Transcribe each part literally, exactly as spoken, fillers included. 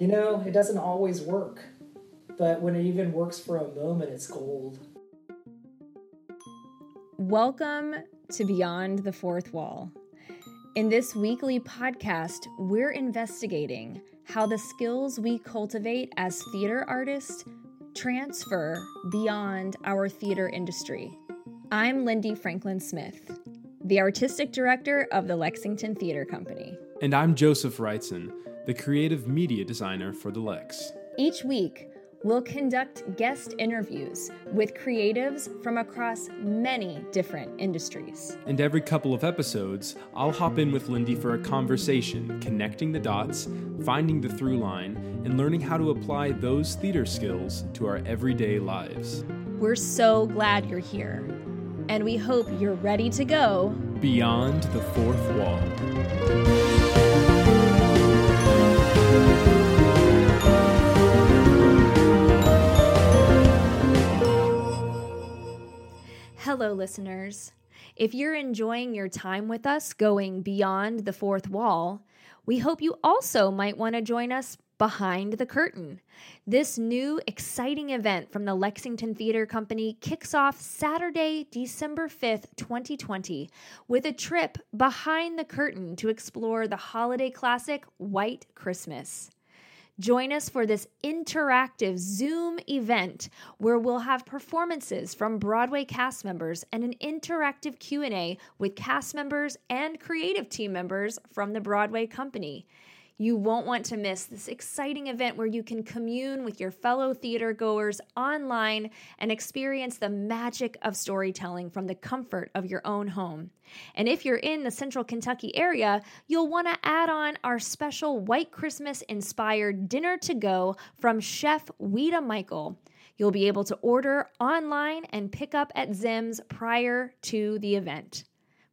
You know, it doesn't always work, but when it even works for a moment, it's gold. Welcome to Beyond the Fourth Wall. In this weekly podcast, we're investigating how the skills we cultivate as theater artists transfer beyond our theater industry. I'm Lindy Franklin-Smith, the artistic director of the Lexington Theater Company. And I'm Joseph Reitzen, the creative media designer for the Lex. Each week, we'll conduct guest interviews with creatives from across many different industries. And every couple of episodes, I'll hop in with Lindy for a conversation, connecting the dots, finding the through line, and learning how to apply those theater skills to our everyday lives. We're so glad you're here, and we hope you're ready to go beyond the fourth wall. Hello, listeners. If you're enjoying your time with us going beyond the fourth wall, we hope you also might want to join us behind the curtain. This new exciting event from the Lexington Theater Company kicks off Saturday, December fifth, twenty twenty, with a trip behind the curtain to explore the holiday classic White Christmas. Join us for this interactive Zoom event where we'll have performances from Broadway cast members and an interactive Q and A with cast members and creative team members from the Broadway company. You won't want to miss this exciting event where you can commune with your fellow theater goers online and experience the magic of storytelling from the comfort of your own home. And if you're in the Central Kentucky area, you'll want to add on our special White Christmas-inspired dinner to go from Chef Wita Michael. You'll be able to order online and pick up at Zim's prior to the event.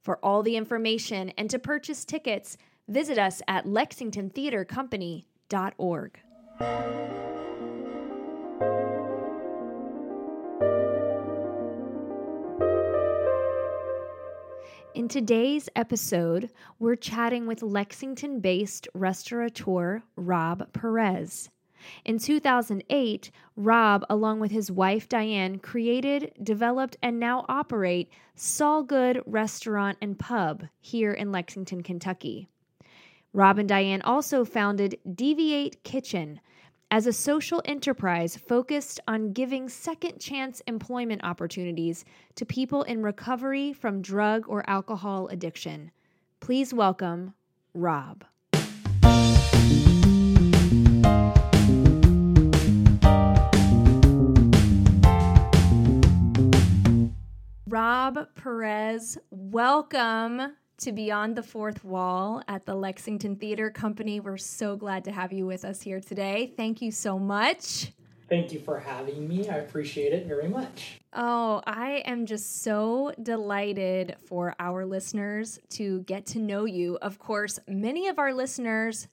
For all the information and to purchase tickets, visit us at Lexington Theater Company dot org. In today's episode, we're chatting with Lexington-based restaurateur Rob Perez. In two thousand eight, Rob, along with his wife Diane, created, developed, and now operate Saul Good Restaurant and Pub here in Lexington, Kentucky. Rob and Diane also founded D V eight Kitchen as a social enterprise focused on giving second chance employment opportunities to people in recovery from drug or alcohol addiction. Please welcome Rob. Rob Perez, welcome to Beyond the Fourth Wall at the Lexington Theater Company. We're so glad to have you with us here today. Thank you so much. Thank you for having me. I appreciate it very much. Oh, I am just so delighted for our listeners to get to know you. Of course, many of our listeners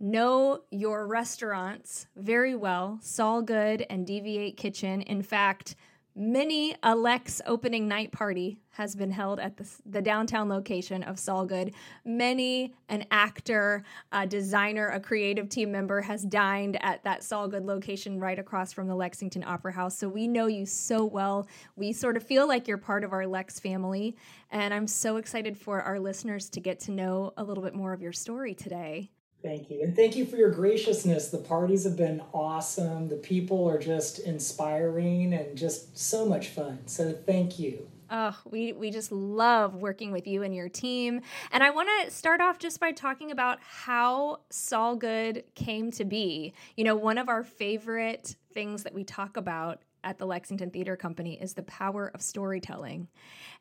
know your restaurants very well, Saul Good and D V eight Kitchen. In fact, mini Alex opening night party has been held at the, the downtown location of Saul Good. Many an actor, a designer, a creative team member has dined at that Saul Good location right across from the Lexington Opera House. So we know you so well. We sort of feel like you're part of our Lex family. And I'm so excited for our listeners to get to know a little bit more of your story today. Thank you. And thank you for your graciousness. The parties have been awesome. The people are just inspiring and just so much fun. So thank you. Oh, we, we just love working with you and your team. And I want to start off just by talking about how Saul Good came to be. You know, one of our favorite things that we talk about at the Lexington Theater Company is the power of storytelling.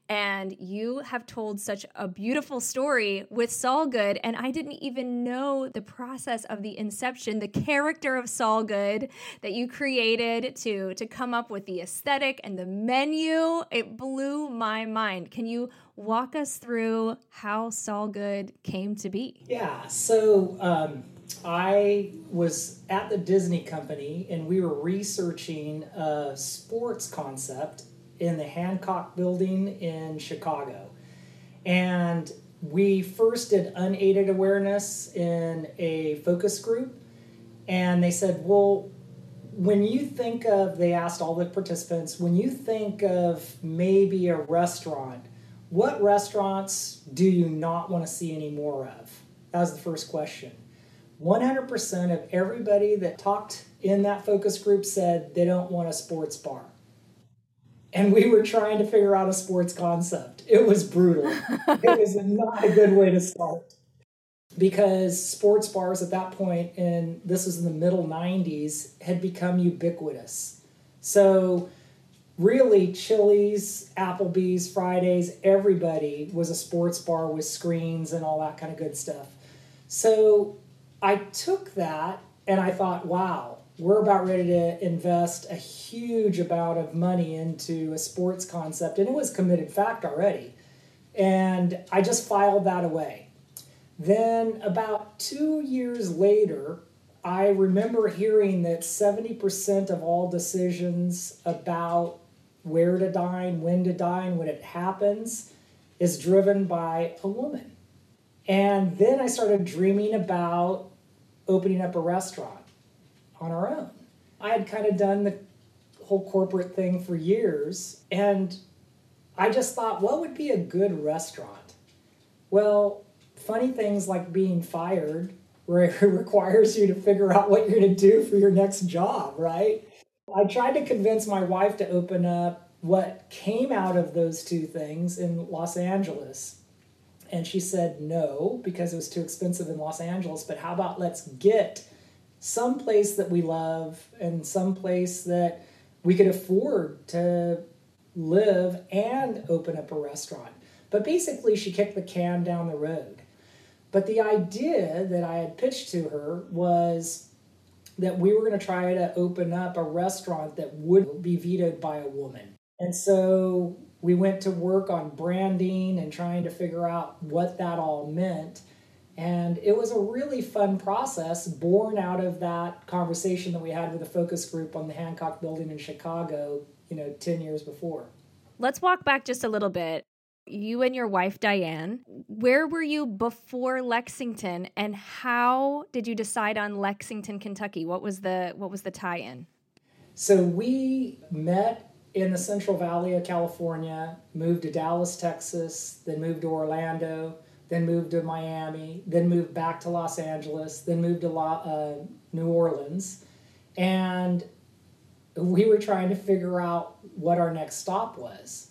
And you have told such a beautiful story with Saul Good, and I didn't even know the process of the inception, the character of Saul Good that you created to, to come up with the aesthetic and the menu. It blew my mind. Can you walk us through how Saul Good came to be? Yeah, so um, I was at the Disney Company, and we were researching a sports concept in the Hancock Building in Chicago. And we first did unaided awareness in a focus group. And they said, well, when you think of, they asked all the participants, when you think of maybe a restaurant, what restaurants do you not want to see any more of? That was the first question. one hundred percent of everybody that talked in that focus group said they don't want a sports bar. And we were trying to figure out a sports concept. It was brutal. It was not a good way to start. Because sports bars at that point, and this was in the middle nineties, had become ubiquitous. So really, Chili's, Applebee's, Friday's, everybody was a sports bar with screens and all that kind of good stuff. So I took that and I thought, wow, we're about ready to invest a huge amount of money into a sports concept. And it was committed fact already. And I just filed that away. Then about two years later, I remember hearing that seventy percent of all decisions about where to dine, when to dine, when it happens, is driven by a woman. And then I started dreaming about opening up a restaurant on our own. I had kind of done the whole corporate thing for years, and I just thought, what would be a good restaurant? Well, funny things like being fired, where it requires you to figure out what you're going to do for your next job, right? I tried to convince my wife to open up what came out of those two things in Los Angeles. And she said no, because it was too expensive in Los Angeles. But how about let's get some place that we love and some place that we could afford to live and open up a restaurant. But basically, she kicked the can down the road. But the idea that I had pitched to her was that we were going to try to open up a restaurant that would be vetoed by a woman. And so we went to work on branding and trying to figure out what that all meant. And it was a really fun process born out of that conversation that we had with a focus group on the Hancock Building in Chicago, you know, ten years before. Let's walk back just a little bit. You and your wife, Diane, where were you before Lexington, and how did you decide on Lexington, Kentucky? What was the what was the tie-in? So we met in the Central Valley of California, moved to Dallas, Texas, then moved to Orlando, then moved to Miami, then moved back to Los Angeles, then moved to La, uh, New Orleans. And we were trying to figure out what our next stop was.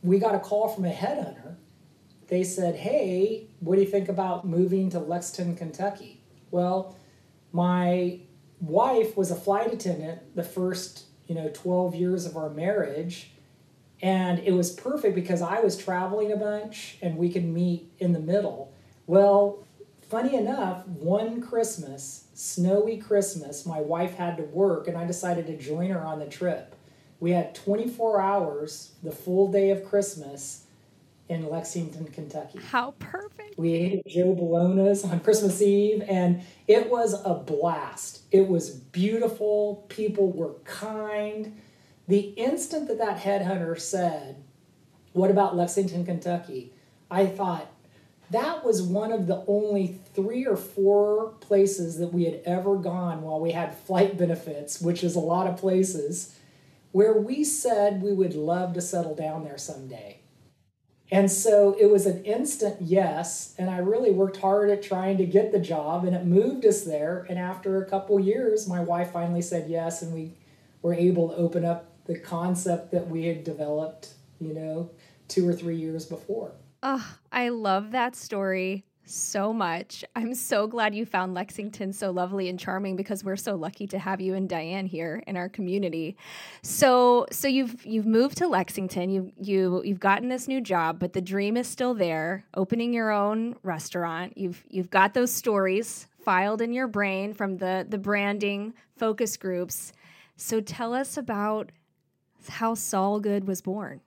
We got a call from a headhunter. They said, hey, what do you think about moving to Lexington, Kentucky? Well, my wife was a flight attendant the first, you know, twelve years of our marriage. And it was perfect because I was traveling a bunch and we could meet in the middle. Well, funny enough, one Christmas, snowy Christmas, my wife had to work and I decided to join her on the trip. We had twenty-four hours, the full day of Christmas, in Lexington, Kentucky. How perfect. We ate at Joe Bologna's on Christmas Eve, and it was a blast. It was beautiful. People were kind. The instant that that headhunter said, what about Lexington, Kentucky? I thought, that was one of the only three or four places that we had ever gone while we had flight benefits, which is a lot of places, where we said we would love to settle down there someday. And so it was an instant yes, and I really worked hard at trying to get the job, and it moved us there. And after a couple years, my wife finally said yes, and we were able to open up the concept that we had developed, you know, two or three years before. Oh, I love that story so much. I'm so glad you found Lexington so lovely and charming, because we're so lucky to have you and Diane here in our community. So, so you've you've moved to Lexington. You you you've gotten this new job, but the dream is still there. Opening your own restaurant. You've you've got those stories filed in your brain from the the branding focus groups. So tell us about how Saul Good was born.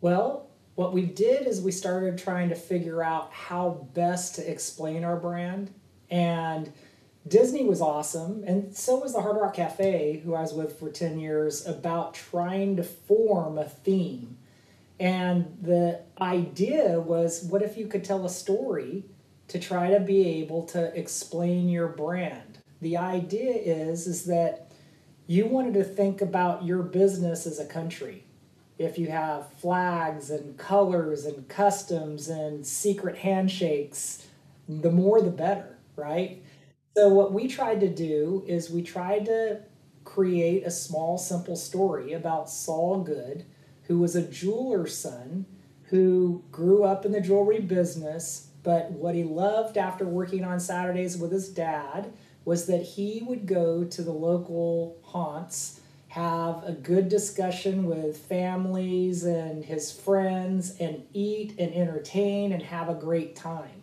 Well, what we did is we started trying to figure out how best to explain our brand. And Disney was awesome, and so was the Hard Rock Cafe, who I was with for ten years, about trying to form a theme. And the idea was, what if you could tell a story to try to be able to explain your brand? The idea is, is that you wanted to think about your business as a country. If you have flags and colors and customs and secret handshakes, the more the better, right? So what we tried to do is we tried to create a small, simple story about Saul Good, who was a jeweler's son, who grew up in the jewelry business, but what he loved after working on Saturdays with his dad was that he would go to the local haunts, have a good discussion with families and his friends, and eat and entertain and have a great time.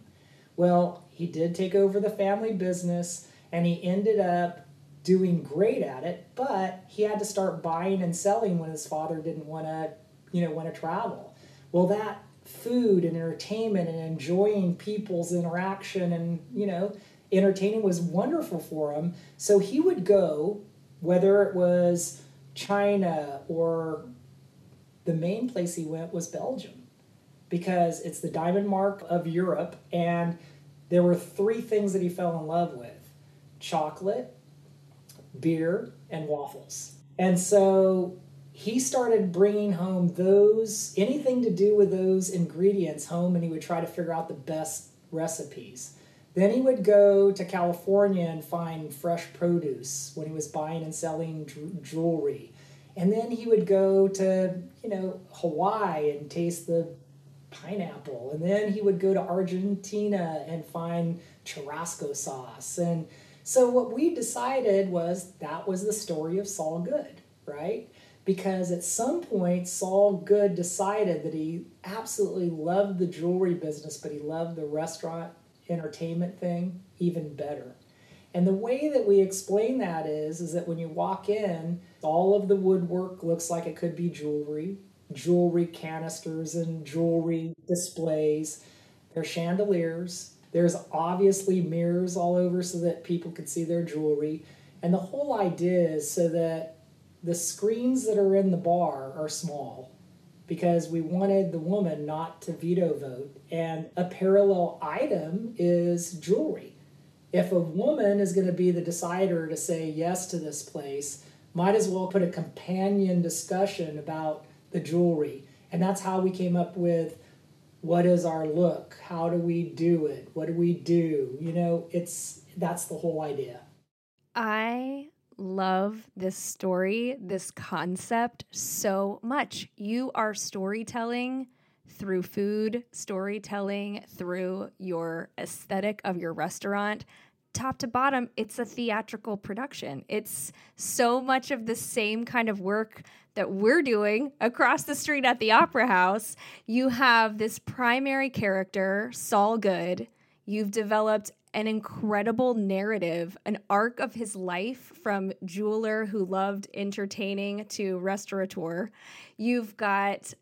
Well, he did take over the family business, and he ended up doing great at it, but he had to start buying and selling when his father didn't want to, you know, want to travel. Well, that food and entertainment and enjoying people's interaction and, you know, entertaining was wonderful for him. So he would go, whether it was China, or the main place he went was Belgium, because it's the diamond mark of Europe. And there were three things that he fell in love with: chocolate, beer, and waffles. And so he started bringing home those, anything to do with those ingredients home, and he would try to figure out the best recipes. Then he would go to California and find fresh produce when he was buying and selling jewelry. And then he would go to, you know, Hawaii and taste the pineapple. And then he would go to Argentina and find churrasco sauce. And so what we decided was that was the story of Saul Good, right? Because at some point, Saul Good decided that he absolutely loved the jewelry business, but he loved the restaurant entertainment thing even better. And the way that we explain that is, is that when you walk in, all of the woodwork looks like it could be jewelry, jewelry canisters and jewelry displays. There's chandeliers. There's obviously mirrors all over so that people could see their jewelry. And the whole idea is so that the screens that are in the bar are small, because we wanted the woman not to veto vote. And a parallel item is jewelry. If a woman is going to be the decider to say yes to this place, might as well put a companion discussion about the jewelry. And that's how we came up with, what is our look? How do we do it? What do we do? You know, it's, that's the whole idea. I love this story, this concept so much. You are storytelling through food, storytelling through your aesthetic of your restaurant. Top to bottom, it's a theatrical production. It's so much of the same kind of work that we're doing across the street at the Opera House. You have this primary character, Saul Good. You've developed an incredible narrative, an arc of his life from jeweler who loved entertaining to restaurateur. You've got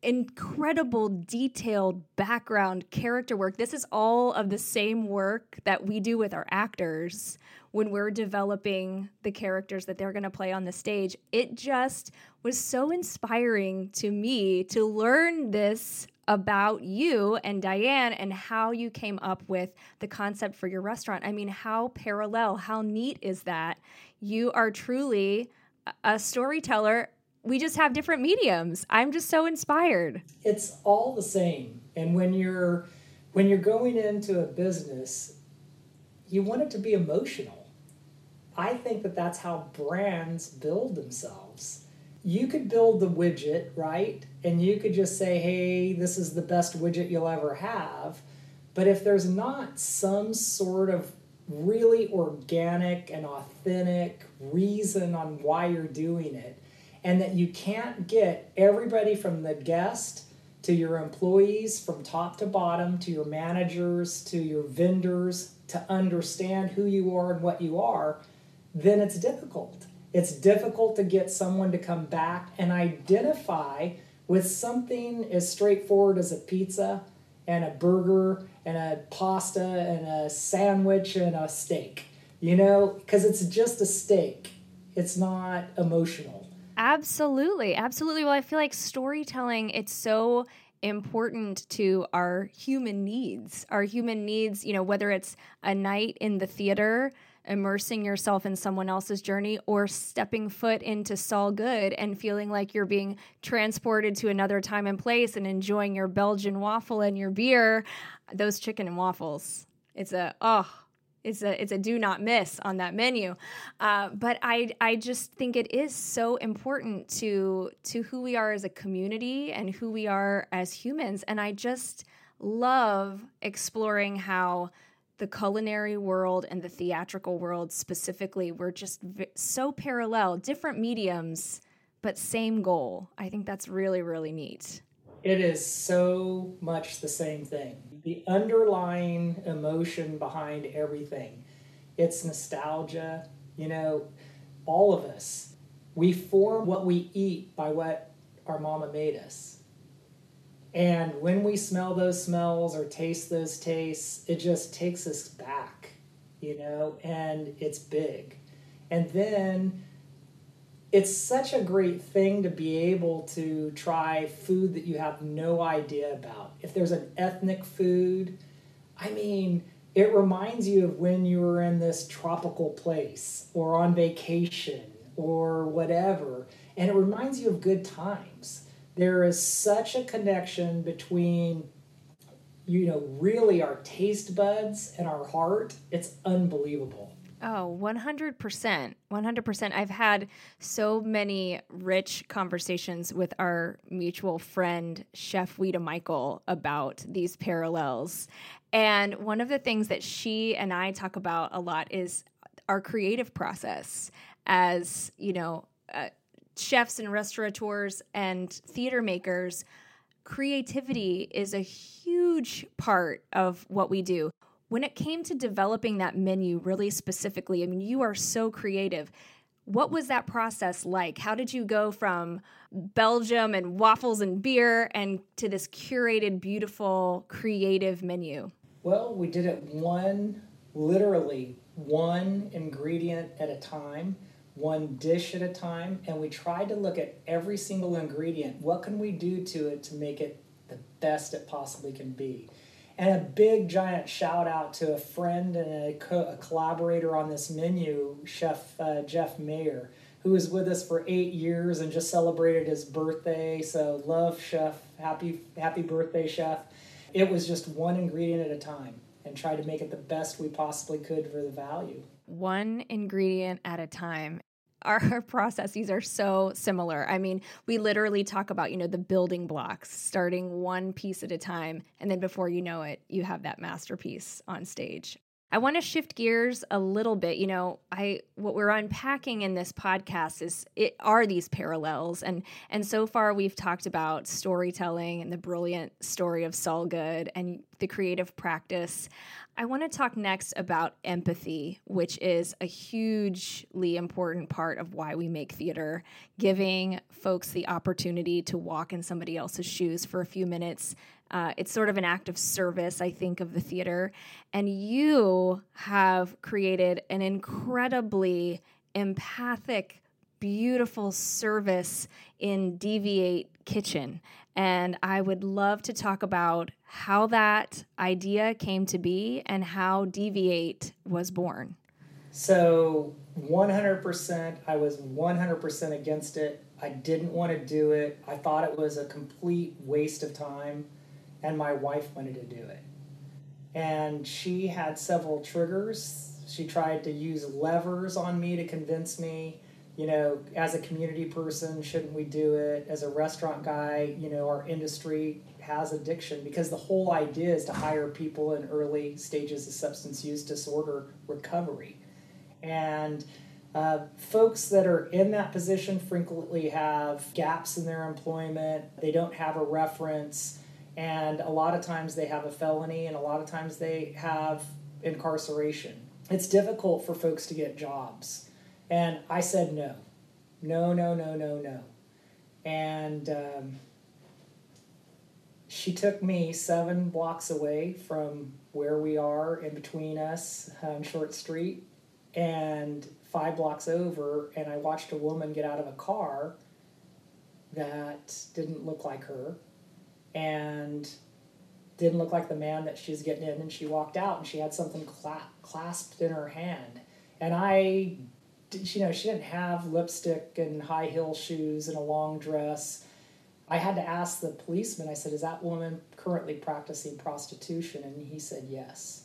incredible detailed background character work. This is all of the same work that we do with our actors when we're developing the characters that they're going to play on the stage. It just was so inspiring to me to learn this about you and Diane and how you came up with the concept for your restaurant. I mean, how parallel, how neat is that? You are truly a storyteller. We just have different mediums. I'm just so inspired. It's all the same. And when you're when you're going into a business, you want it to be emotional. I think that that's how brands build themselves. You could build the widget, right? And you could just say, hey, this is the best widget you'll ever have. But if there's not some sort of really organic and authentic reason on why you're doing it, and that you can't get everybody from the guest to your employees, from top to bottom, to your managers, to your vendors, to understand who you are and what you are, then it's difficult. It's difficult to get someone to come back and identify with something as straightforward as a pizza and a burger and a pasta and a sandwich and a steak, you know, because it's just a steak. It's not emotional. Absolutely. Absolutely. Well, I feel like storytelling, it's so important to our human needs, our human needs, you know, whether it's a night in the theater immersing yourself in someone else's journey, or stepping foot into Saul Good and feeling like you're being transported to another time and place and enjoying your Belgian waffle and your beer, those chicken and waffles. It's a, oh, it's a, it's a do not miss on that menu. Uh, but I, I just think it is so important to, to who we are as a community and who we are as humans. And I just love exploring how the culinary world and the theatrical world specifically were just v- so parallel, different mediums, but same goal. I think that's really, really neat. It is so much the same thing. The underlying emotion behind everything, it's nostalgia. You know, all of us, we form what we eat by what our mama made us. And when we smell those smells or taste those tastes, it just takes us back, you know, and it's big. And then it's such a great thing to be able to try food that you have no idea about. If there's an ethnic food, I mean, it reminds you of when you were in this tropical place or on vacation or whatever. And it reminds you of good times. There is such a connection between, you know, really our taste buds and our heart. It's unbelievable. Oh, one hundred percent. one hundred percent. I've had so many rich conversations with our mutual friend, Chef Wita Michael, about these parallels. And one of the things that she and I talk about a lot is our creative process as, you know, uh, chefs and restaurateurs and theater makers. Creativity is a huge part of what we do. When it came to developing that menu really specifically, I mean, you are so creative. What was that process like? How did you go from Belgium and waffles and beer and to this curated, beautiful, creative menu? Well, we did it one, literally one ingredient at a time, one dish at a time, and we tried to look at every single ingredient. What can we do to it to make it the best it possibly can be? And a big, giant shout out to a friend and a, co- a collaborator on this menu, Chef uh, Jeff Mayer, who was with us for eight years and just celebrated his birthday. So love, Chef. Happy, happy birthday, Chef. It was just one ingredient at a time and try to make it the best we possibly could for the value. One ingredient at a time. Our processes are so similar. I mean, we literally talk about, you know, the building blocks, starting one piece at a time. And then before you know it, you have that masterpiece on stage. I want to shift gears a little bit. You know, I what we're unpacking in this podcast is it are these parallels. And and so far we've talked about storytelling and the brilliant story of Saul Good and the creative practice. I want to talk next about empathy, which is a hugely important part of why we make theater, giving folks the opportunity to walk in somebody else's shoes for a few minutes. Uh, it's sort of an act of service, I think, of the theater. And you have created an incredibly empathic, beautiful service in D V eight Kitchen. And I would love to talk about how that idea came to be and how D V eight was born. So one hundred percent, I was one hundred percent against it. I didn't want to do it. I thought it was a complete waste of time. And my wife wanted to do it. And she had several triggers. She tried to use levers on me to convince me, you know, as a community person, shouldn't we do it? As a restaurant guy, you know, our industry has addiction because the whole idea is to hire people in early stages of substance use disorder recovery. And Uh, folks that are in that position frequently have gaps in their employment. They don't have a reference. And a lot of times they have a felony, and a lot of times they have incarceration. It's difficult for folks to get jobs. And I said no. No, no, no, no, no. And um, she took me seven blocks away from where we are in between us on Short Street, and five blocks over, and I watched a woman get out of a car that didn't look like her and didn't look like the man that she's getting in, and she walked out and she had something cla- clasped in her hand. And I, you know, she didn't have lipstick and high heel shoes and a long dress. I had to ask the policeman, I said, is that woman currently practicing prostitution? And he said, yes.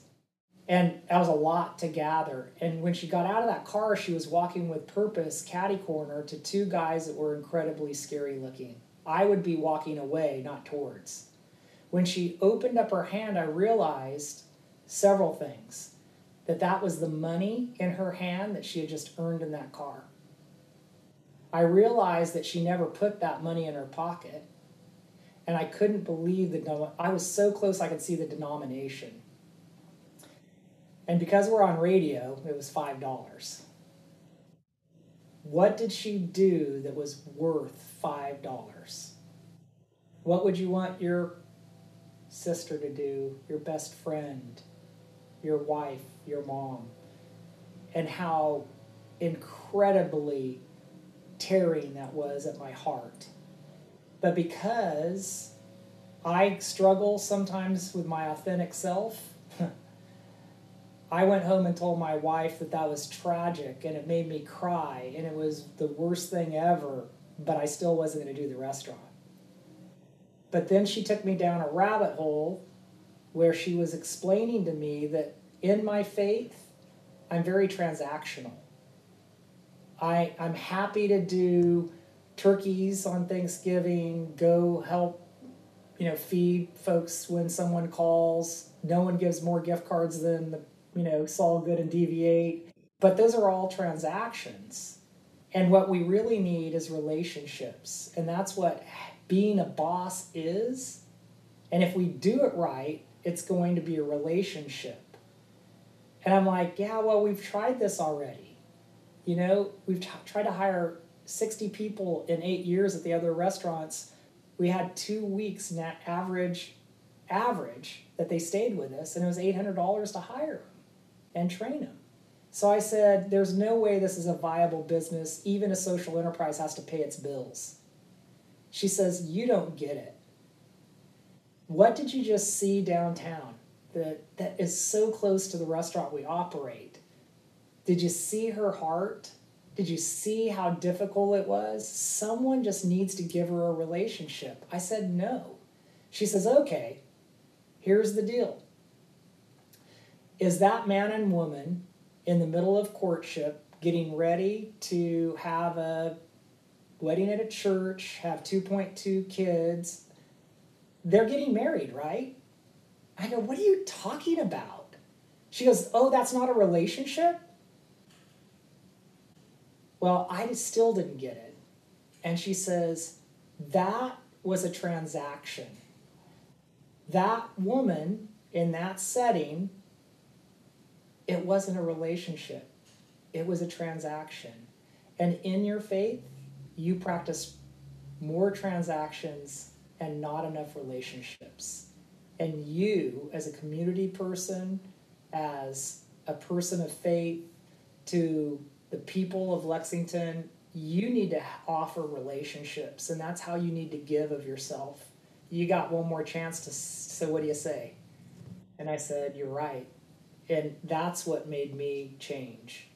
And that was a lot to gather. And when she got out of that car, she was walking with purpose, catty corner, to two guys that were incredibly scary looking. I would be walking away, not towards. When she opened up her hand, I realized several things. That that was the money in her hand that she had just earned in that car. I realized that she never put that money in her pocket. And I couldn't believe the, I was so close I could see the denomination. And because we're on radio, it was five dollars. What did she do that was worth five dollars? What would you want your sister to do, your best friend, your wife, your mom? And how incredibly tearing that was at my heart. But because I struggle sometimes with my authentic self, I went home and told my wife that that was tragic, and it made me cry, and it was the worst thing ever, but I still wasn't going to do the restaurant. But then she took me down a rabbit hole where she was explaining to me that in my faith, I'm very transactional. I, I'm happy to do turkeys on Thanksgiving, go help, you know, feed folks when someone calls. No one gives more gift cards than the you know, Saul Good and D V eight. But those are all transactions. And what we really need is relationships. And that's what being a boss is. And if we do it right, it's going to be a relationship. And I'm like, yeah, well, we've tried this already. You know, we've t- tried to hire sixty people in eight years at the other restaurants. We had two weeks net average, average that they stayed with us, and it was eight hundred dollars to hire and train them. So I said, there's no way this is a viable business. Even a social enterprise has to pay its bills. She says, you don't get it. What did you just see downtown that, that is so close to the restaurant we operate? Did you see her heart? Did you see how difficult it was? Someone just needs to give her a relationship. I said, no. She says, okay, here's the deal. Is that man and woman in the middle of courtship getting ready to have a wedding at a church, have two point two kids? They're getting married, right? I go, what are you talking about? She goes, oh, that's not a relationship? Well, I still didn't get it. And she says, that was a transaction. That woman in that setting, it wasn't a relationship. It was a transaction. And in your faith, you practice more transactions and not enough relationships. And you, as a community person, as a person of faith to the people of Lexington, you need to offer relationships. And that's how you need to give of yourself. You got one more chance to, so what do you say? And I said, you're right. And that's what made me change.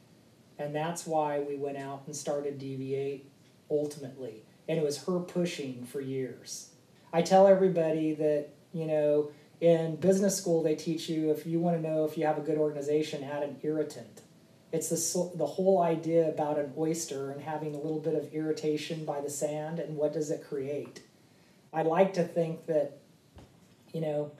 And that's why we went out and started D V eight ultimately. And it was her pushing for years. I tell everybody that, you know, in business school, they teach you, if you want to know if you have a good organization, add an irritant. It's the, the whole idea about an oyster and having a little bit of irritation by the sand and what does it create. I like to think that, you know,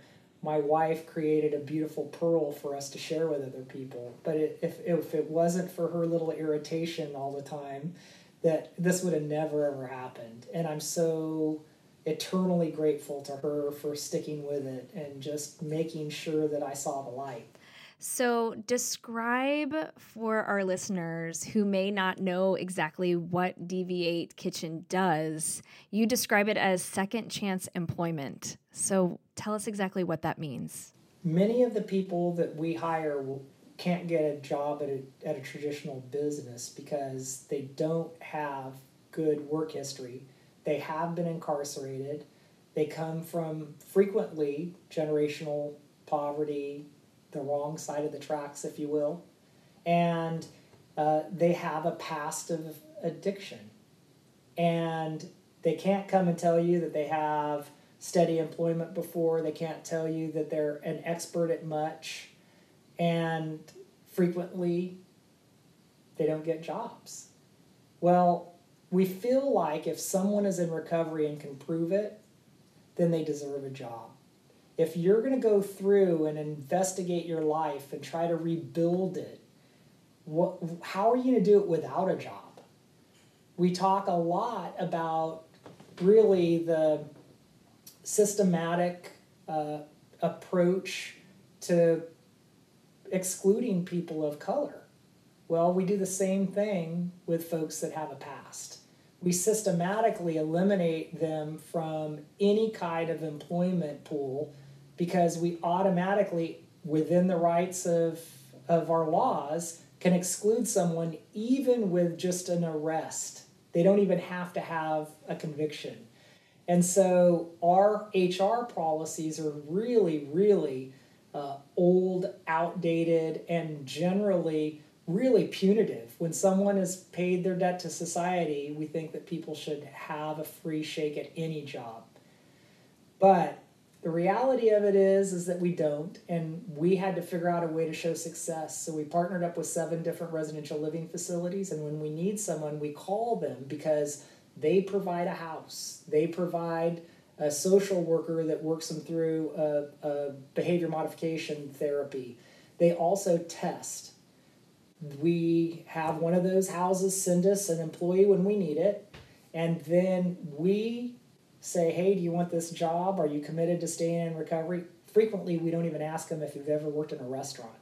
my wife created a beautiful pearl for us to share with other people. But it, if, if it wasn't for her little irritation all the time, that this would have never, ever happened. And I'm so eternally grateful to her for sticking with it and just making sure that I saw the light. So describe for our listeners who may not know exactly what D V eight Kitchen does. You describe it as second chance employment. So tell us exactly what that means. Many of the people that we hire will, can't get a job at a, at a traditional business because they don't have good work history. They have been incarcerated. They come from frequently generational poverty, the wrong side of the tracks, if you will. And uh, they have a past of addiction. And they can't come and tell you that they have steady employment before. They can't tell you that they're an expert at much. And frequently, they don't get jobs. Well, we feel like if someone is in recovery and can prove it, then they deserve a job. If you're going to go through and investigate your life and try to rebuild it, what, how are you going to do it without a job? We talk a lot about really the systematic uh, approach to excluding people of color. Well, we do the same thing with folks that have a past. We systematically eliminate them from any kind of employment pool because we automatically, within the rights of, of our laws, can exclude someone even with just an arrest. They don't even have to have a conviction. And so our H R policies are really, really uh, old, outdated, and generally really punitive. When someone has paid their debt to society, we think that people should have a free shake at any job. But the reality of it is, is that we don't, and we had to figure out a way to show success. So we partnered up with seven different residential living facilities, and when we need someone, we call them because they provide a house. They provide a social worker that works them through a, a behavior modification therapy. They also test. We have one of those houses send us an employee when we need it, and then we say, hey, do you want this job? Are you committed to staying in recovery? Frequently, we don't even ask them if you've ever worked in a restaurant.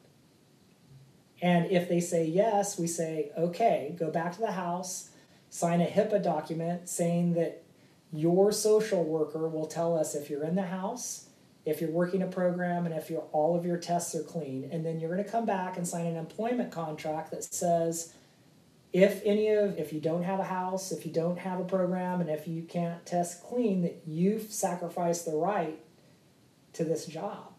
And if they say yes, we say, okay, go back to the house, sign a HIPAA document saying that your social worker will tell us if you're in the house, if you're working a program, and if you're, all of your tests are clean. And then you're going to come back and sign an employment contract that says if any of, if you don't have a house, if you don't have a program, and if you can't test clean, that you've sacrificed the right to this job.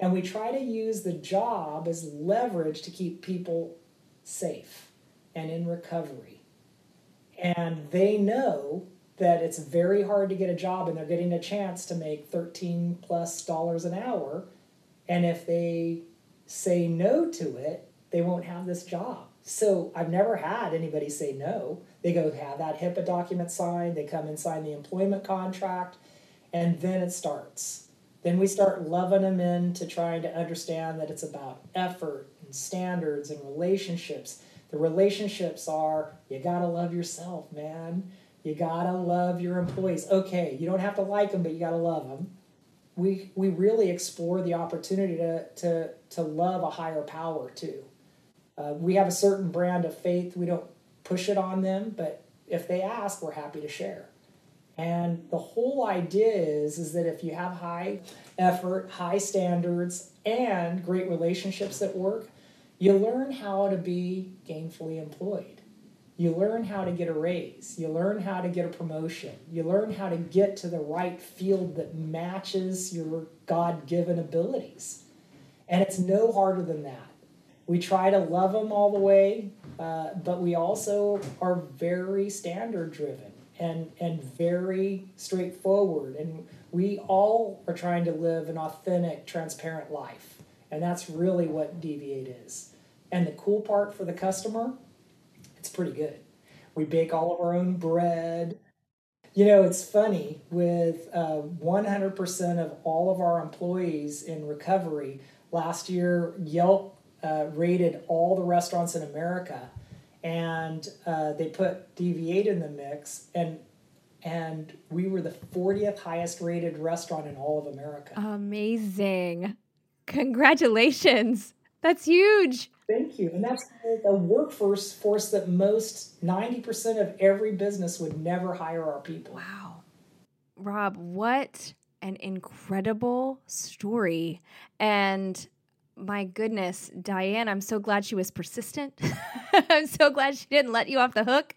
And we try to use the job as leverage to keep people safe and in recovery. And they know that it's very hard to get a job, and they're getting a chance to make thirteen plus dollars an hour. And if they say no to it, they won't have this job. So I've never had anybody say no. They go have that HIPAA document signed, they come and sign the employment contract, and then it starts. Then we start loving them into trying to understand that it's about effort and standards and relationships. The relationships are, you gotta love yourself, man. You gotta love your employees. Okay, you don't have to like them, but you gotta love them. We we really explore the opportunity to to to love a higher power too. Uh, we have a certain brand of faith. We don't push it on them, but if they ask, we're happy to share. And the whole idea is is that if you have high effort, high standards, and great relationships at work, you learn how to be gainfully employed. You learn how to get a raise. You learn how to get a promotion. You learn how to get to the right field that matches your God-given abilities. And it's no harder than that. We try to love them all the way, uh, but we also are very standard-driven and, and very straightforward. And we all are trying to live an authentic, transparent life. And that's really what D V eight is. And the cool part for the customer, it's pretty good. We bake all of our own bread. You know, it's funny, with uh, one hundred percent of all of our employees in recovery, last year Yelp uh, rated all the restaurants in America, and uh, they put D V eight in the mix, and and we were the fortieth highest rated restaurant in all of America. Amazing. Congratulations. That's huge. Thank you. And that's a workforce force that most ninety percent of every business would never hire our people. Wow. Rob, what an incredible story. And my goodness, Diane, I'm so glad she was persistent. I'm so glad she didn't let you off the hook.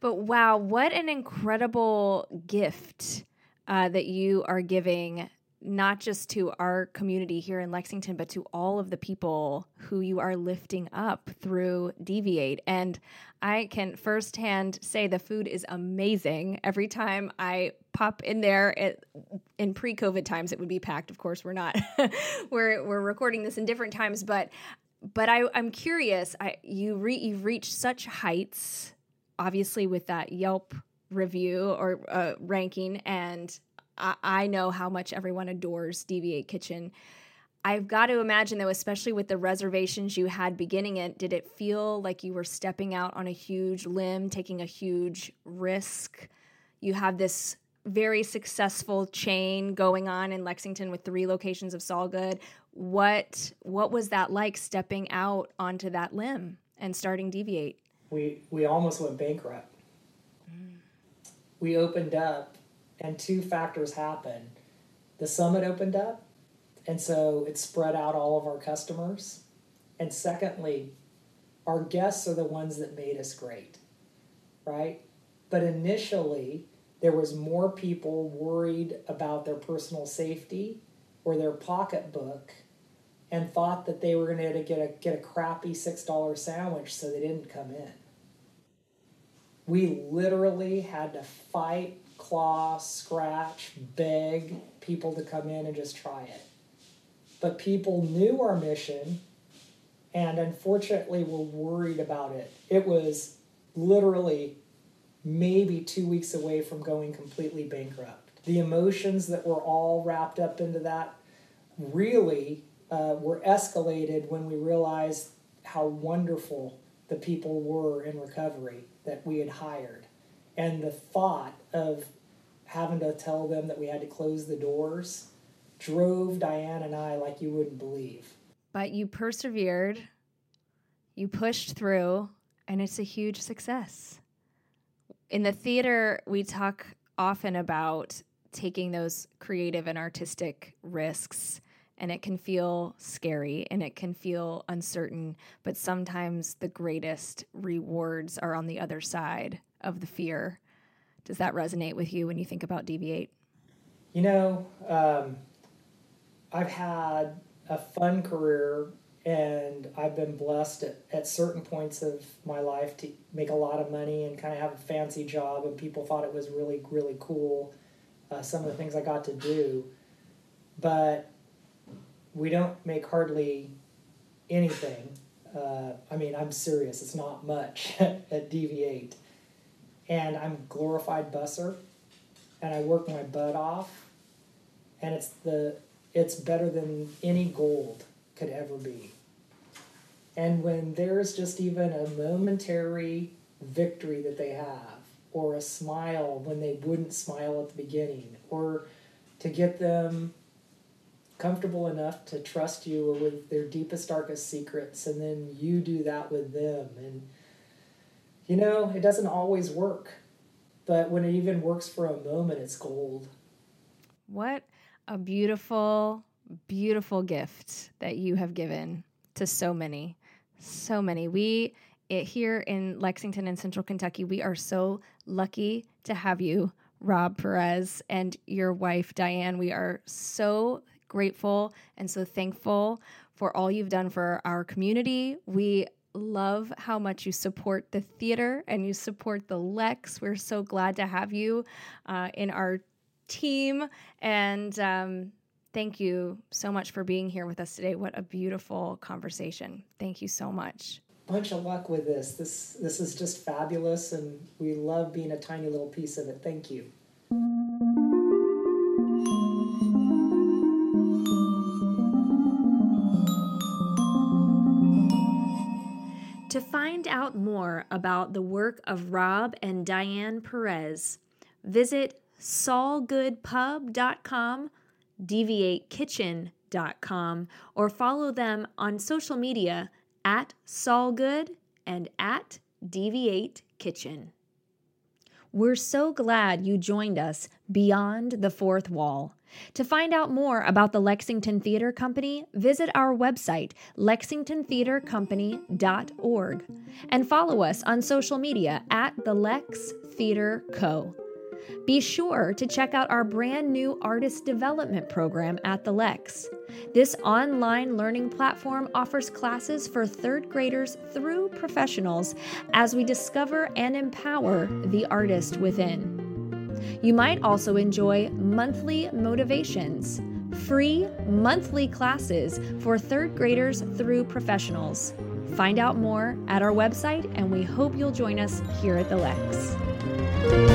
But wow, what an incredible gift uh, that you are giving not just to our community here in Lexington, but to all of the people who you are lifting up through D V eight. And I can firsthand say the food is amazing. Every time I pop in there, it, in pre-COVID times, it would be packed. Of course, we're not. we're we're recording this in different times, but but I, I'm curious. I you re, you've reached such heights, obviously, with that Yelp review or uh, ranking, and I know how much everyone adores D V eight Kitchen. I've got to imagine, though, especially with the reservations you had beginning it, did it feel like you were stepping out on a huge limb, taking a huge risk? You have this very successful chain going on in Lexington with three locations of Saul Good. What, what was that like, stepping out onto that limb and starting D V eight? We, we almost went bankrupt. Mm. We opened up, and two factors happened. The Summit opened up, and so it spread out all of our customers. And secondly, our guests are the ones that made us great, right? But initially, there was more people worried about their personal safety or their pocketbook and thought that they were going to get a, get a crappy six dollar sandwich, so they didn't come in. We literally had to fight, claw, scratch, beg people to come in and just try it. But people knew our mission and unfortunately were worried about it. It was literally maybe two weeks away from going completely bankrupt. The emotions that were all wrapped up into that really uh, were escalated when we realized how wonderful the people were in recovery that we had hired. And the thought of having to tell them that we had to close the doors drove Diane and I like you wouldn't believe. But you persevered, you pushed through, and it's a huge success. In the theater, we talk often about taking those creative and artistic risks, and it can feel scary and it can feel uncertain, but sometimes the greatest rewards are on the other side of the fear. Does that resonate with you when you think about D V eight? You know, um, I've had a fun career, and I've been blessed at, at certain points of my life to make a lot of money and kind of have a fancy job, and people thought it was really, really cool, uh, some of the things I got to do. But we don't make hardly anything. Uh, I mean, I'm serious. It's not much at D V eight. And I'm a glorified busser, and I work my butt off, and it's the it's better than any gold could ever be. And when there's just even a momentary victory that they have, or a smile when they wouldn't smile at the beginning, or to get them comfortable enough to trust you with their deepest, darkest secrets, and then you do that with them, and you know, it doesn't always work, but when it even works for a moment, it's gold. What a beautiful, beautiful gift that you have given to so many, so many. We it, here in Lexington and Central Kentucky, we are so lucky to have you, Rob Perez, and your wife, Diane. We are so grateful and so thankful for all you've done for our community. We love how much you support the theater and you support the Lex. We're so glad to have you uh, in our team. And um, thank you so much for being here with us today. What a beautiful conversation. Thank you so much. Bunch of luck with this. This, this is just fabulous, and we love being a tiny little piece of it. Thank you. To find out more about the work of Rob and Diane Perez, visit Saul Good Pub dot com, D V eight Kitchen dot com, or follow them on social media at SaulGood and at D V eight Kitchen. We're so glad you joined us beyond the fourth wall. To find out more about the Lexington Theater Company, visit our website, lexington theater company dot org, and follow us on social media at the Lex Theater Co. Be sure to check out our brand new artist development program at the Lex. This online learning platform offers classes for third graders through professionals as we discover and empower the artist within. You might also enjoy monthly motivations, free monthly classes for third graders through professionals. Find out more at our website, and we hope you'll join us here at the Lex.